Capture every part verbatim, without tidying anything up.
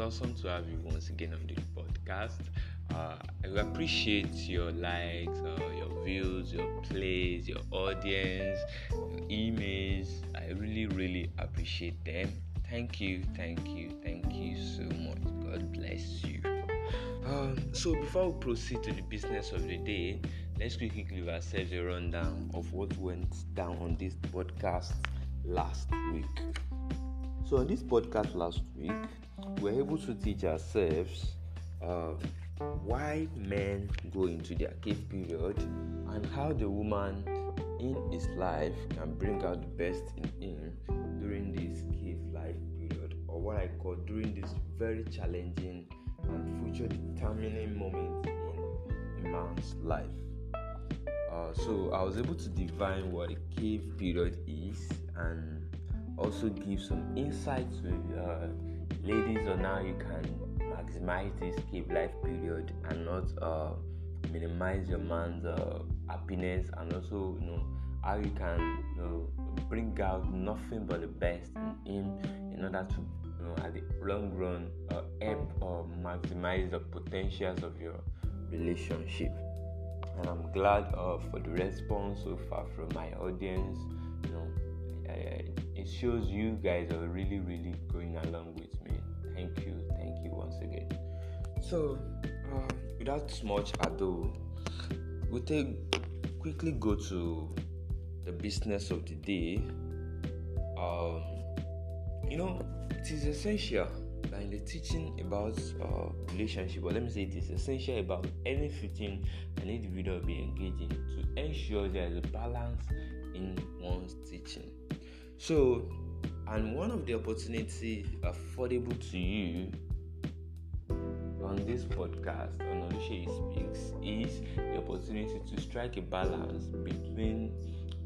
awesome to have you once again on this podcast. Uh, I appreciate your likes, uh, your views, your plays, your audience, your emails. I really, really appreciate them. Thank you, thank you, thank you so much. God bless you. Um, so before we proceed to the business of the day, let's quickly give ourselves a rundown of what went down on this podcast last week. So on this podcast last week, we were able to teach ourselves uh, why men go into their cave period and how the woman in his life can bring out the best in him during this cave life period, or what I call during this very challenging and future determining moment in a man's life. Uh, so I was able to divine what a cave period is and also give some insights to uh, ladies on how you can maximize this cave life period and not uh, minimize your man's uh, happiness, and also you know how you can you know, bring out nothing but the best in him in order to you know at the long run uh, help or maximize the potentials of your relationship. And I'm glad uh, for the response so far from my audience. You know, I, I, it shows you guys are really, really going along with me. Thank you, thank you once again. So, um, without much ado, we take quickly go to the business of the day. Um, you know, it is essential that in the teaching about uh, relationship, or let me say it is essential about anything an individual will be engaging to ensure there is a balance in one's teaching. So, and one of the opportunities affordable to you on this podcast, on Oluseyi Speaks, is the opportunity to strike a balance between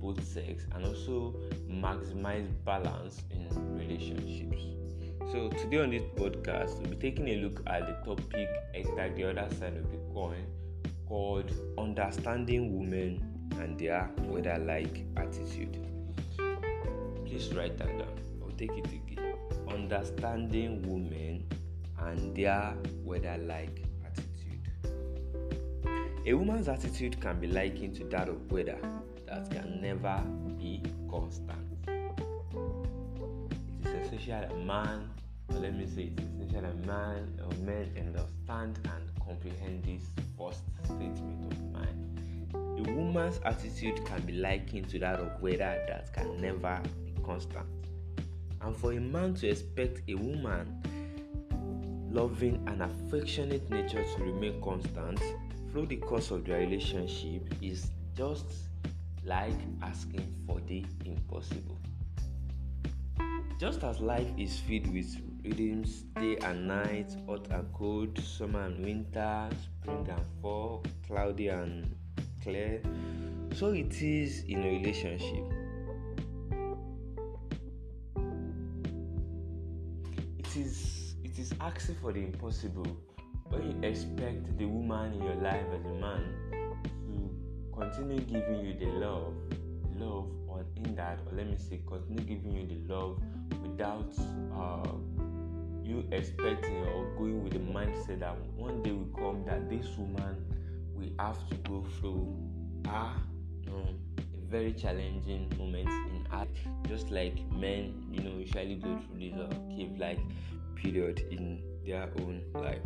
both sex and also maximize balance in relationships. So today on this podcast, we'll be taking a look at the topic at the other side of the coin, called Understanding Women and Their Weather-like Attitude. Please write that down. I'll take it again. Understanding Women and Their Weather-like Attitude. A woman's attitude can be likened to that of weather that can never be constant. Essential that man, or let me say it's essential that man or men understand and comprehend this first statement of mine. The woman's attitude can be likened to that of weather that can never be constant. And for a man to expect a woman loving and affectionate nature to remain constant through the course of their relationship is just like asking for the impossible. Just as life is filled with rhythms, day and night, hot and cold, summer and winter, spring and fall, cloudy and clear, so it is in a relationship. It is it is asking for the impossible when you expect the woman in your life as a man to continue giving you the love, love unhindered, or let me say continue giving you the love without uh, you expecting or going with the mindset that one day will come that this woman will have to go through her, you know, a very challenging moments in her, just like men, you know, usually go through this uh, cave-like period in their own life.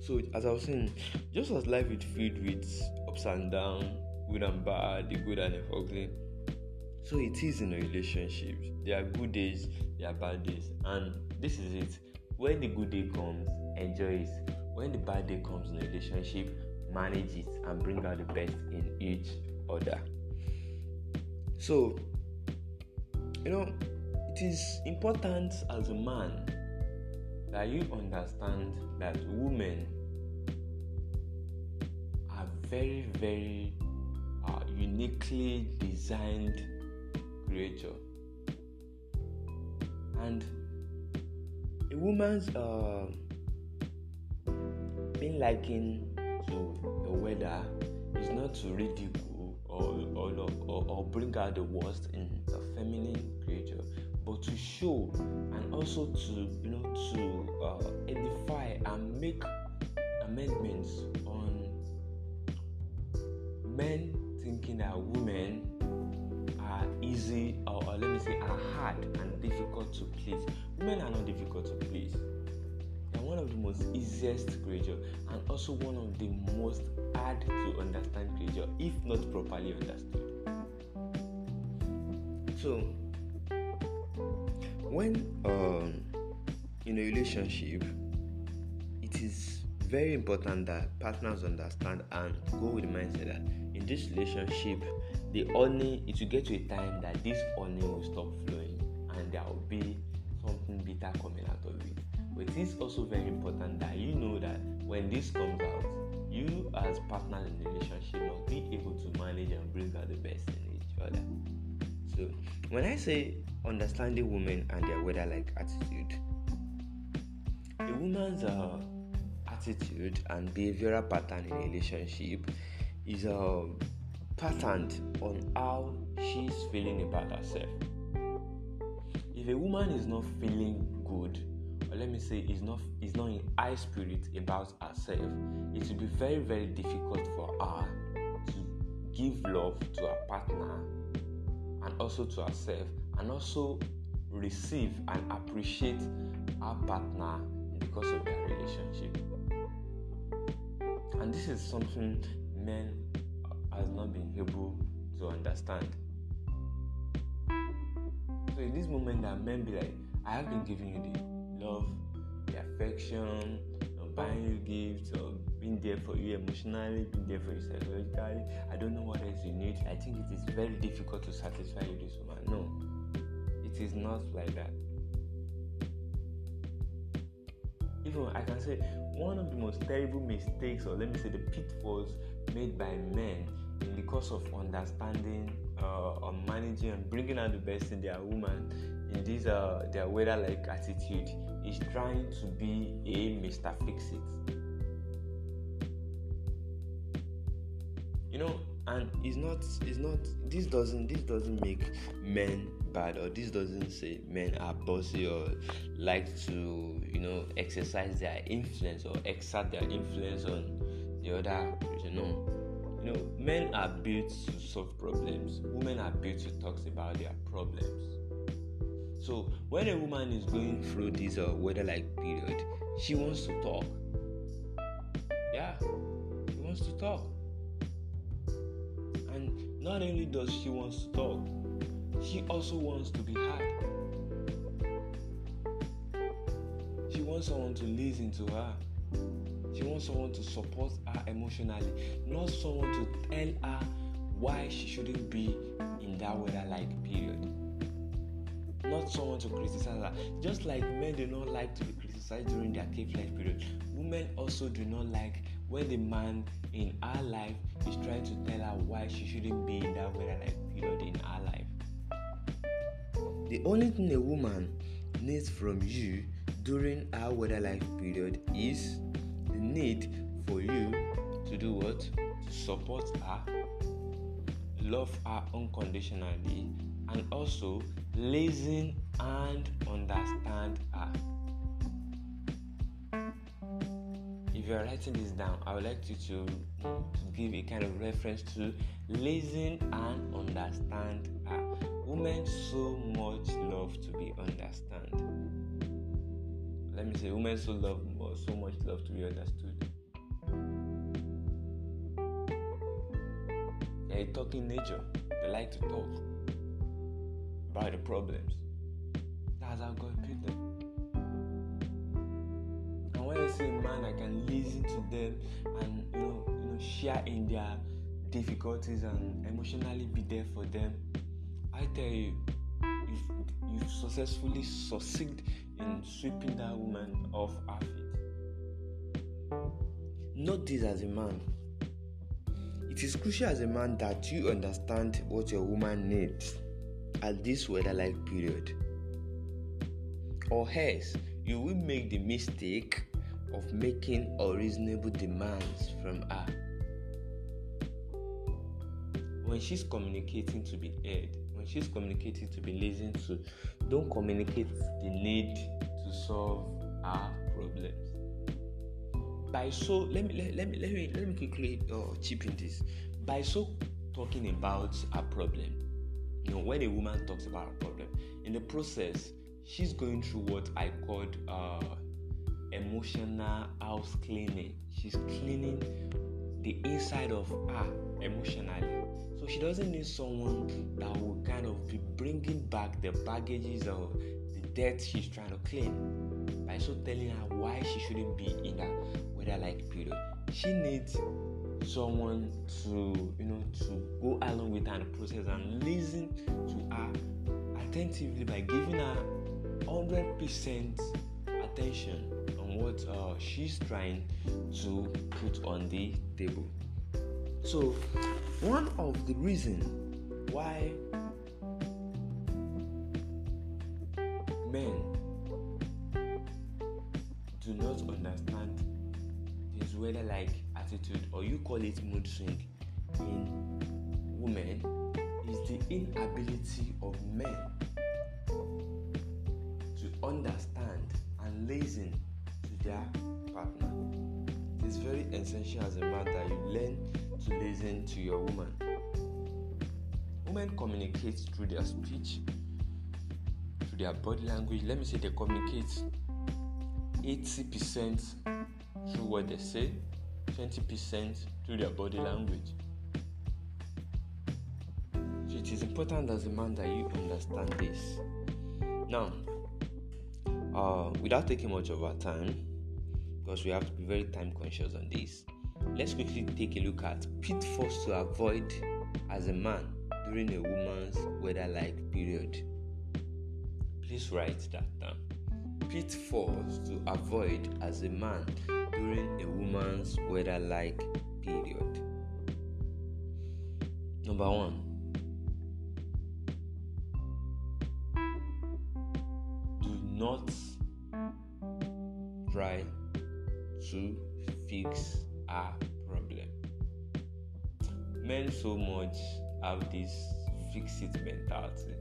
So as I was saying, just as life is filled with ups and downs, good and bad, the good and the ugly, so it is in relationships. There are good days, there are bad days, and this is it. When the good day comes, enjoy it. When the bad day comes in a relationship, manage it and bring out the best in each other. So, you know, it is important as a man that you understand that women are very, very uh, uniquely designed creature, and a woman's uh, being likened to the weather is not to ridicule or or, or or bring out the worst in the feminine creature, but to show and also to you know to uh, edify and make amendments on men thinking that women are easy or, or let me say are hard and difficult to please. Women are not difficult to please. One of the most easiest creature, and also one of the most hard to understand creature, if not properly understood. So, when um, in a relationship, it is very important that partners understand and go with the mindset that in this relationship, the honey, it will get to a time that this honey will stop flowing, and there will be something bitter coming out of it. But it is also very important that you know that when this comes out, you as partners in the relationship must be able to manage and bring out the best in each other. So, when I say understanding women and their weather-like attitude, a woman's uh, attitude and behavioral pattern in a relationship is uh, patterned on how she's feeling about herself. If a woman is not feeling good, let me say is not is not in high spirit about herself, it will be very very difficult for her to give love to her partner and also to herself, and also receive and appreciate her partner because of their relationship. And this is something men has not been able to understand. So in this moment that men be like, I have been giving you the love, the affection, or buying you gifts, or being there for you emotionally, being there for you psychologically. I don't know what else you need. I think it is very difficult to satisfy you, this woman. No, it is not like that. Even I can say one of the most terrible mistakes, or let me say the pitfalls made by men in the course of understanding uh, or managing and bringing out the best in their woman, in this uh, their weather-like attitude, is trying to be a Mister Fix-It. You know, and it's not, it's not. This doesn't, this doesn't make men bad, or this doesn't say men are bossy or like to, you know, exercise their influence or exert their influence on the other person. No, you know, men are built to solve problems. Women are built to talk about their problems. So when a woman is going through this uh, weather-like period, she wants to talk. Yeah, she wants to talk. And not only does she wants to talk, she also wants to be heard. She wants someone to listen to her. She wants someone to support her emotionally, not someone to tell her why she shouldn't be in that weather-like period. Not someone to criticize her. Just like men do not like to be criticized during their cave life period, women also do not like when the man in her life is trying to tell her why she shouldn't be in that weather life period in her life. The only thing a woman needs from you during her weather life period is the need for you to do what? To support her, love her unconditionally, and also listen and understand her. If you are writing this down, I would like you to, to give a kind of reference to listen and understand her. Women so much love to be understood. Let me say, women so love so much love to be understood. They are talking nature. They like to talk by the problems. That's how God built them. And when I say man, I can listen to them and you know, you know, share in their difficulties and emotionally be there for them. I tell you, if you've successfully succeeded in sweeping that woman off her feet. Note this as a man. It is crucial as a man that you understand what your woman needs at this weather-like period, or else you will make the mistake of making unreasonable demands from her. when she's communicating to be heard, when she's communicating to be listened to. Don't communicate the need to solve our problems. By so, let me let, let me let me let me quickly uh, chip in this. By so talking about a problem, you know, when a woman talks about a problem, in the process, she's going through what I called uh, emotional house cleaning. She's cleaning the inside of her emotionally. So she doesn't need someone that will kind of be bringing back the baggages or the debt she's trying to clean. By so telling her why she shouldn't be in that weather-like period. She needs someone to, you know, to go along with her process and listen to her attentively by giving her one hundred percent attention on what uh, she's trying to put on the table. So, one of the reasons why men do not understand this weather-like attitude, or you call it mood swing, in women is the inability of men to understand and listen to their partner. It is very essential as a man that you learn to listen to your woman. Women communicate through their speech, through their body language. Let me say they communicate eighty percent through what they say, twenty percent through their body language. So it is important as a man that you understand this. Now, uh, without taking much of our time, because we have to be very time conscious on this, let's quickly take a look at pitfalls to avoid as a man during a woman's weather-like period. Please write that down. Pitfalls to avoid as a man during a woman's weather-like period. Number one, do not try to fix a problem. Men so much have this fix it mentality.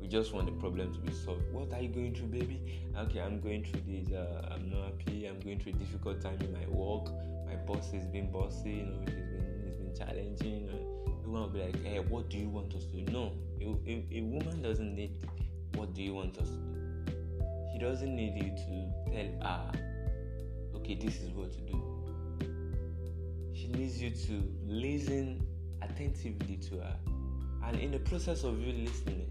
We just want the problem to be solved. What are you going through, baby? Okay, I'm going through this. Uh, I'm not happy. I'm going through a difficult time in my work. My boss has been bossy. You know, she's been, it's been challenging. You know, the woman will be like, "Hey, what do you want us to do?" No, a, a, a woman doesn't need what do you want us to do. She doesn't need you to tell her, okay, this is what to do. She needs you to listen attentively to her, and in the process of you listening,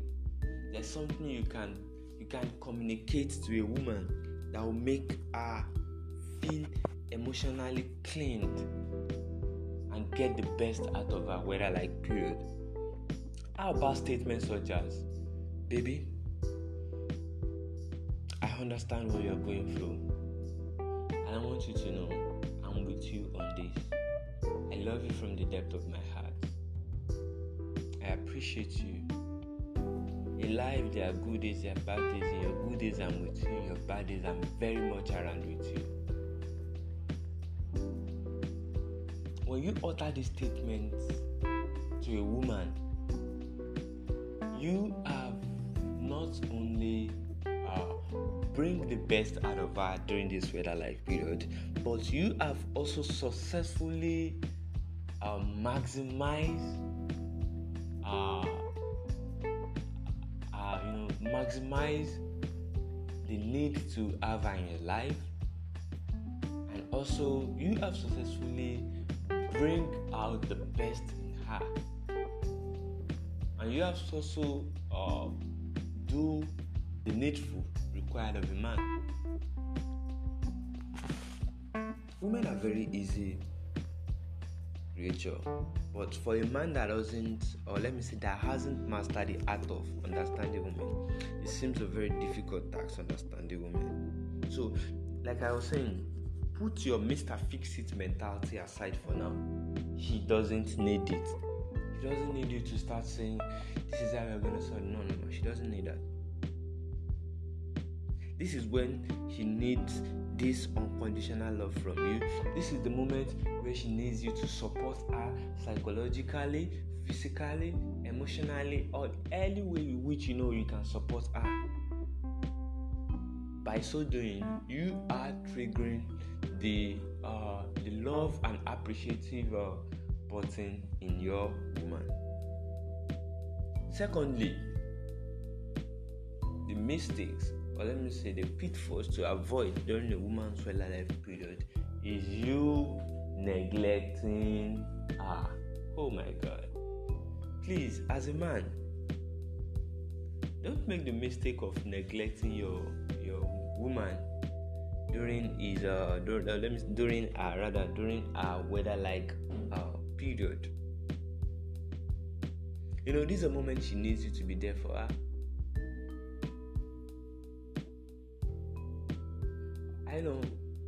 there's something you can you can communicate to a woman that will make her feel emotionally cleaned and get the best out of her weather-like period. How about statements such as, "Baby, I understand what you're going through. And I want you to know I'm with you on this. I love you from the depth of my heart. I appreciate you. In life, there are good days, there are bad days. In your good days, I'm with you. In your bad days, I'm very much around with you." When you utter these statements to a woman, you have not only bring the best out of her during this weather-like period, but you have also successfully uh, maximized, uh, uh, you know, maximize the need to have her in your life, and also you have successfully bring out the best in her, and you have also uh, do the needful required of a man. Women are very easy creature, but for a man that doesn't, or let me say that hasn't mastered the art of understanding women, it seems a very difficult task to understand the women. So, like I was saying, put your Mister Fix-It mentality aside for now. He doesn't need it. He doesn't need you to start saying, "This is how we're going to solve." No, no, no. She doesn't need that. This is when she needs this unconditional love from you. This is the moment where she needs you to support her psychologically, physically, emotionally, or any way in which you know you can support her. By so doing, you are triggering the uh, the love and appreciative uh, button in your woman. Secondly, the mistakes, or let me say the pitfalls to avoid during a woman's well life period is you neglecting her. Oh my God. Please, as a man, don't make the mistake of neglecting your your woman during his uh dur- uh, let me during uh rather during our weather like uh period. You know, this is a moment she needs you to be there for her. I know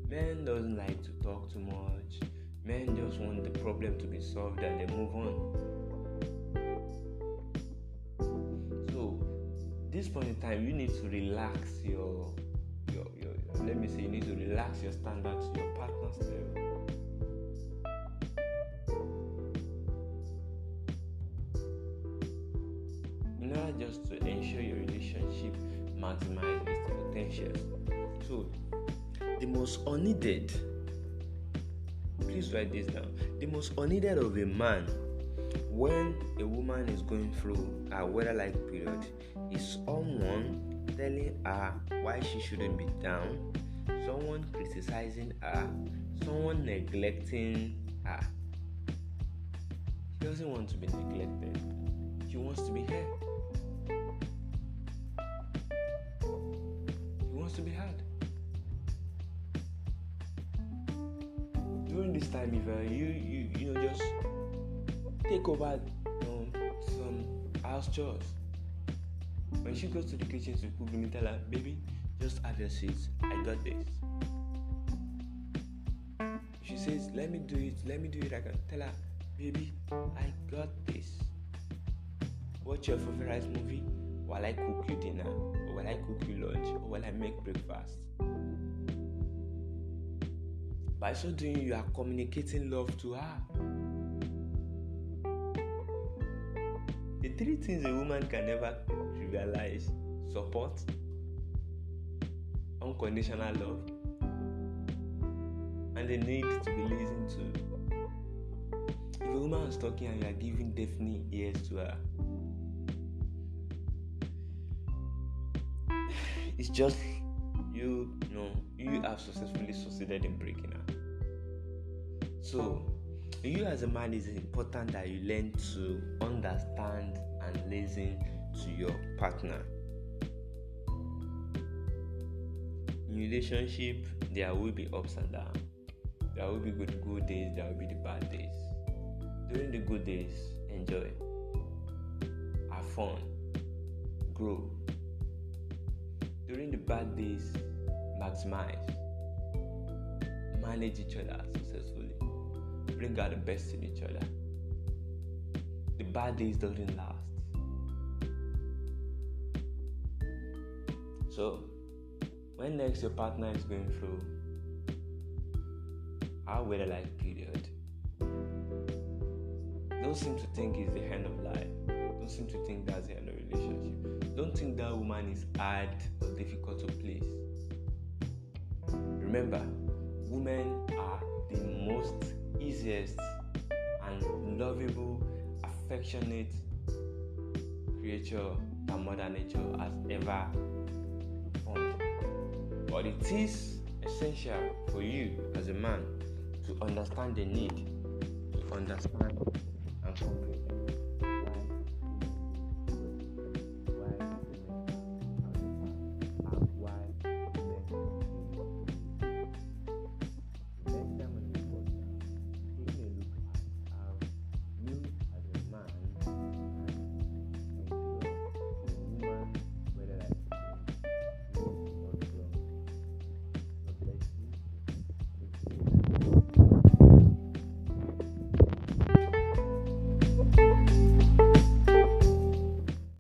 men doesn't like to talk too much. Men just want the problem to be solved and they move on. So, this point in time, you need to relax your, your, your, your let me say, you need to relax your standards, your partner's level. In order just to ensure your relationship maximizes its potential. So, the most unneeded, please write this down, the most unneeded of a man when a woman is going through a weather-like period is someone telling her why she shouldn't be down, someone criticizing her, someone neglecting her. She doesn't want to be neglected. She wants to be heard. She wants to be heard. During this time, if uh, you, you you know just take over um, some house chores. When she goes to the kitchen to cook, you tell her, "Baby, just have your seats. I got this." She says, "Let me do it. Let me do it." I can tell her, "Baby, I got this. Watch your favorite movie while I cook you dinner, or while I cook you lunch, or while I make breakfast." By so doing, you are communicating love to her. The three things a woman can never trivialize: support, unconditional love, and the need to be listened to. If a woman is talking and you are giving deafening ears to her, it's just you know you have successfully succeeded in breaking her. So, you as a man, is important that you learn to understand and listen to your partner. In relationship, there will be ups and downs. There will be good, good days, there will be the bad days. During the good days, enjoy. Have fun. Grow. During the bad days, maximize. Manage each other successfully. Bring out the best in each other. The bad days don't last. So, when next your partner is going through our weather-like period, don't seem to think it's the end of life. Don't seem to think that's the end of relationship. Don't think that woman is hard or difficult to please. Remember, women are the most easiest and lovable, affectionate creature that Mother Nature has ever formed. But it is essential for you as a man to understand the need, to understand and comprehend.